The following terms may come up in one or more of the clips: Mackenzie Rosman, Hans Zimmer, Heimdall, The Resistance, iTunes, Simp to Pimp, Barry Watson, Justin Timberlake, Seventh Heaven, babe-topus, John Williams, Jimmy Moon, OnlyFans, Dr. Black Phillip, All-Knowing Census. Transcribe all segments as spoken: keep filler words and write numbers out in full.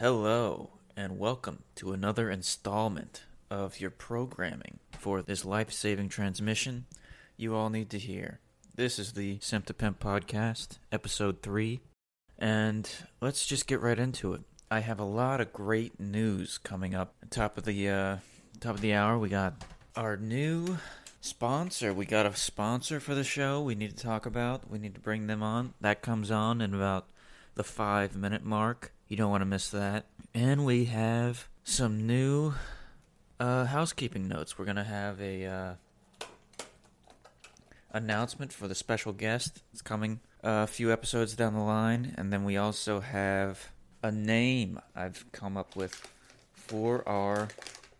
Hello, and welcome to another installment of your programming for this life-saving transmission you all need to hear. This is the Simp to Pimp podcast, episode three, and let's just get right into it. I have a lot of great news coming up. At top of the uh, top of the hour, we got our new sponsor. We got a sponsor for the show we need to talk about. We need to bring them on. That comes on in about the five-minute mark. You don't want to miss that. And we have some new uh, housekeeping notes. We're going to have a uh, announcement for the special guest. It's coming a few episodes down the line. And then we also have a name I've come up with for our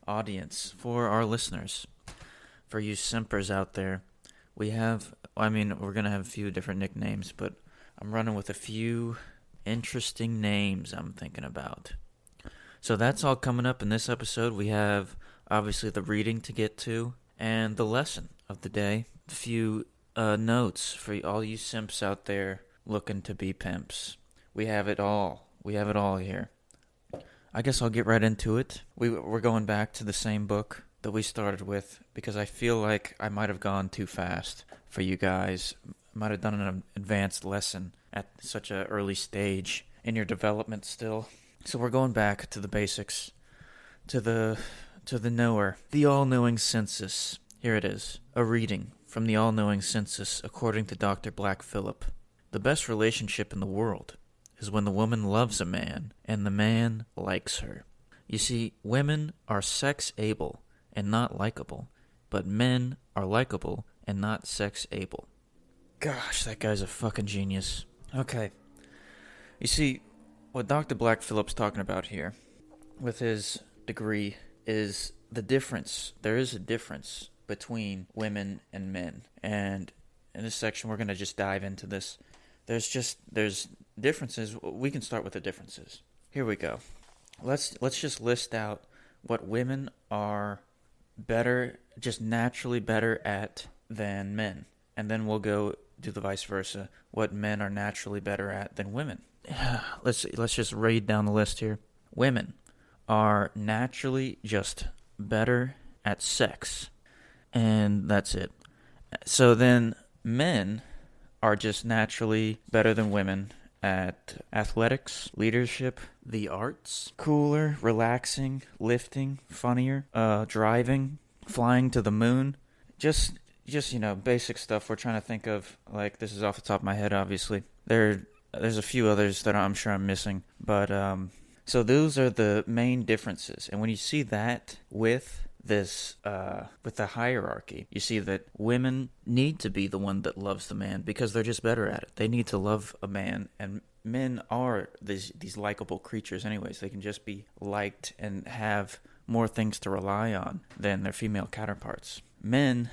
audience, for our listeners, for you simpers out there. We have, I mean, we're going to have a few different nicknames, but I'm running with a few interesting names I'm thinking about. So that's all coming up in this episode. We have, obviously, the reading to get to and the lesson of the day. A few uh, notes for all you simps out there looking to be pimps. We have it all. We have it all here. I guess I'll get right into it. We, we're going back to the same book that we started with because I feel like I might have gone too fast for you guys. Might have done an advanced lesson at such an early stage in your development still. So we're going back to the basics, to the to the knower, the All-Knowing Census. Here it is, a reading from the All-Knowing Census according to Doctor Black Phillip. The best relationship in the world is when the woman loves a man and the man likes her. You see, women are sex-able and not likable, but men are likable and not sex-able. Gosh, that guy's a fucking genius. Okay. You see, what Doctor Black Phillip's talking about here with his degree is the difference. There is a difference between women and men. And in this section, we're going to just dive into this. There's just, there's differences. We can start with the differences. Here we go. Let's, let's just list out what women are better, just naturally better at than men. And then we'll go do the vice versa, what men are naturally better at than women. Let's let's just read down the list here. Women are naturally just better at sex, and that's it. So then men are just naturally better than women at athletics, leadership, the arts, cooler, relaxing, lifting, funnier, uh, driving, flying to the moon, just... Just, you know, basic stuff we're trying to think of. Like, this is off the top of my head, obviously. There, There's a few others that I'm sure I'm missing. But, um, so those are the main differences. And when you see that with this, uh, with the hierarchy, you see that women need to be the one that loves the man because they're just better at it. They need to love a man. And men are these, these likable creatures anyways. They can just be liked and have more things to rely on than their female counterparts. Men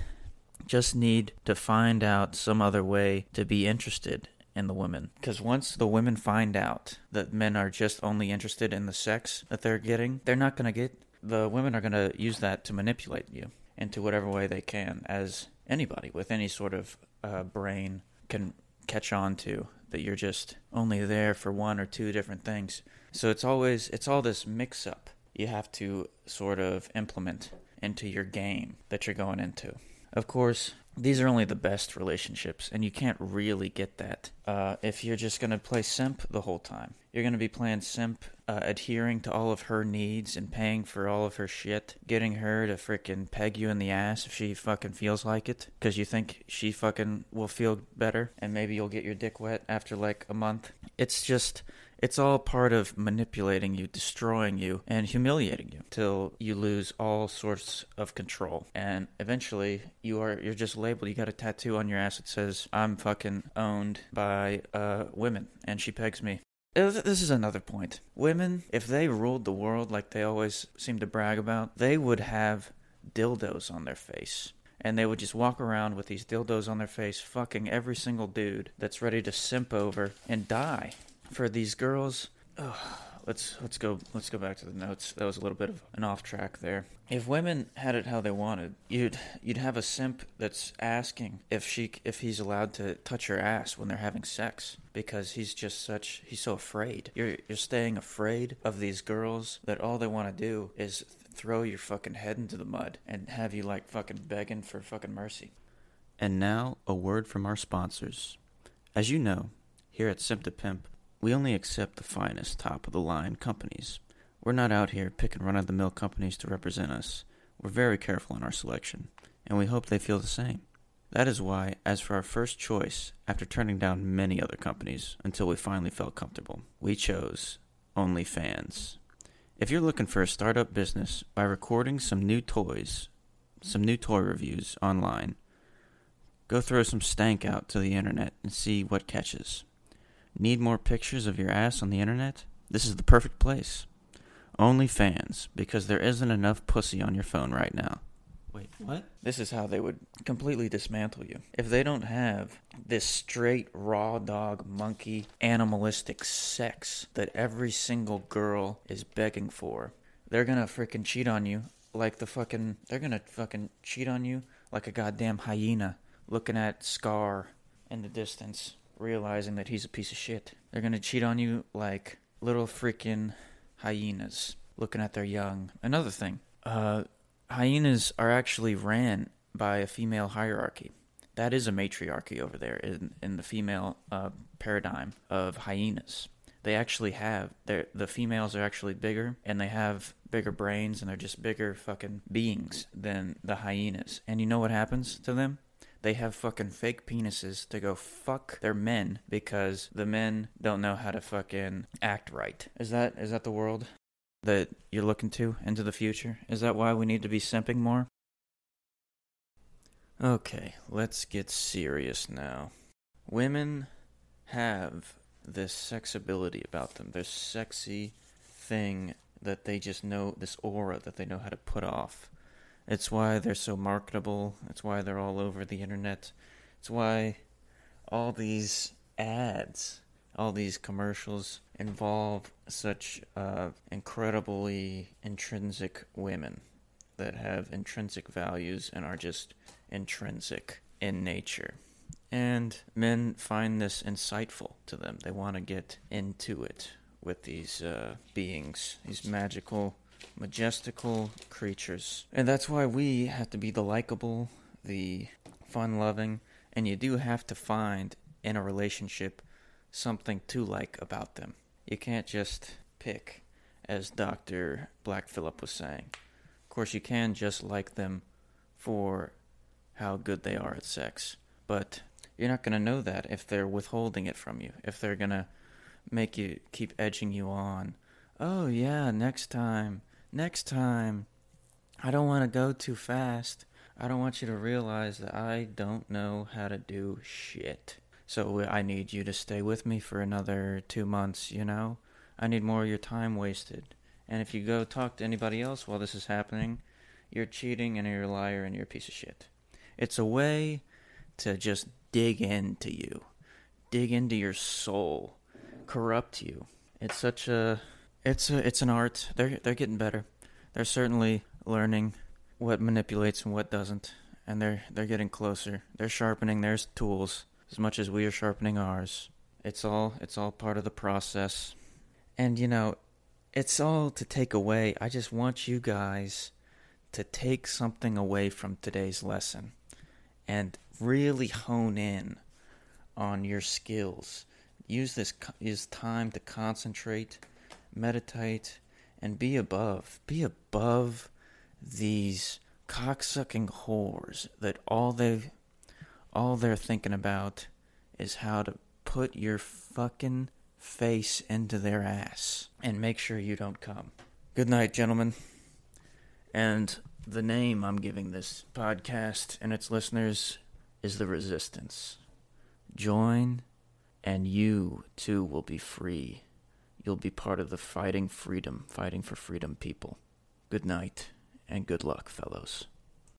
just need to find out some other way to be interested in the women. Because once the women find out that men are just only interested in the sex that they're getting, they're not going to get... The women are going to use that to manipulate you into whatever way they can, as anybody with any sort of uh, brain can catch on to, that you're just only there for one or two different things. So it's always... It's all this mix-up you have to sort of implement into your game that you're going into. Of course, these are only the best relationships, and you can't really get that uh, if you're just going to play simp the whole time. You're going to be playing simp, uh, adhering to all of her needs and paying for all of her shit, getting her to frickin' peg you in the ass if she fucking feels like it, because you think she fucking will feel better, and maybe you'll get your dick wet after like a month. It's just... It's all part of manipulating you, destroying you, and humiliating you till you lose all sorts of control. And eventually, you are, you're just labeled. You got a tattoo on your ass that says, I'm fucking owned by uh, women, and she pegs me. This is another point. Women, if they ruled the world like they always seem to brag about, they would have dildos on their face. And they would just walk around with these dildos on their face, fucking every single dude that's ready to simp over and die. For these girls, ugh, let's let's go let's go back to the notes. That was a little bit of an off track there. If women had it how they wanted, you'd you'd have a simp that's asking if she if he's allowed to touch her ass when they're having sex, because he's just such he's so afraid. You're you're staying afraid of these girls that all they want to do is throw your fucking head into the mud and have you like fucking begging for fucking mercy. And now a word from our sponsors. As you know, here at Simp to Pimp, we only accept the finest, top-of-the-line companies. We're not out here picking run-of-the-mill companies to represent us. We're very careful in our selection, and we hope they feel the same. That is why, as for our first choice, after turning down many other companies until we finally felt comfortable, we chose OnlyFans. If you're looking for a startup business by recording some new toys, some new toy reviews online, go throw some stank out to the internet and see what catches. Need more pictures of your ass on the internet? This is the perfect place. OnlyFans, because there isn't enough pussy on your phone right now. Wait, what? This is how they would completely dismantle you. If they don't have this straight, raw dog, monkey, animalistic sex that every single girl is begging for, they're gonna freaking cheat on you like the fucking... They're gonna fucking cheat on you like a goddamn hyena looking at Scar in the distance, realizing that he's a piece of shit. They're gonna cheat on you like little freaking hyenas looking at their young. Another thing, uh, hyenas are actually ran by a female hierarchy. That is a matriarchy over there in, in the female uh, paradigm of hyenas. They actually have, the females are actually bigger, and they have bigger brains, and they're just bigger fucking beings than the hyenas. And you know what happens to them? They have fucking fake penises to go fuck their men because the men don't know how to fucking act right. Is that is that the world that you're looking to into the future? Is that why we need to be simping more? Okay, let's get serious now. Women have this sexability about them. This sexy thing that they just know, this aura that they know how to put off. It's why they're so marketable. It's why they're all over the internet. It's why all these ads, all these commercials involve such uh, incredibly intrinsic women that have intrinsic values and are just intrinsic in nature. And men find this insightful to them. They want to get into it with these uh, beings, these magical majestical creatures. And that's why we have to be the likable, the fun-loving, and you do have to find in a relationship something to like about them. You can't just pick, as Doctor Black Phillip was saying. Of course, you can just like them for how good they are at sex, but you're not going to know that if they're withholding it from you, if they're going to make you keep edging you on. Oh, yeah, next time. Next time, I don't want to go too fast. I don't want you to realize that I don't know how to do shit. So I need you to stay with me for another two months, you know? I need more of your time wasted. And if you go talk to anybody else while this is happening, you're cheating and you're a liar and you're a piece of shit. It's a way to just dig into you. Dig into your soul. Corrupt you. It's such a... It's a, it's an art. They're they're getting better. They're certainly learning what manipulates and what doesn't, and they're they're getting closer. They're sharpening their tools as much as we are sharpening ours. It's all it's all part of the process, and you know, it's all to take away. I just want you guys to take something away from today's lesson, and really hone in on your skills. Use this use time to concentrate. Meditate, and be above. Be above these cocksucking whores that all they, all they're thinking about is how to put your fucking face into their ass and make sure you don't come. Good night, gentlemen. And the name I'm giving this podcast and its listeners is The Resistance. Join, and you too will be free. You'll be part of the fighting freedom, fighting for freedom people. Good night, and good luck, fellows.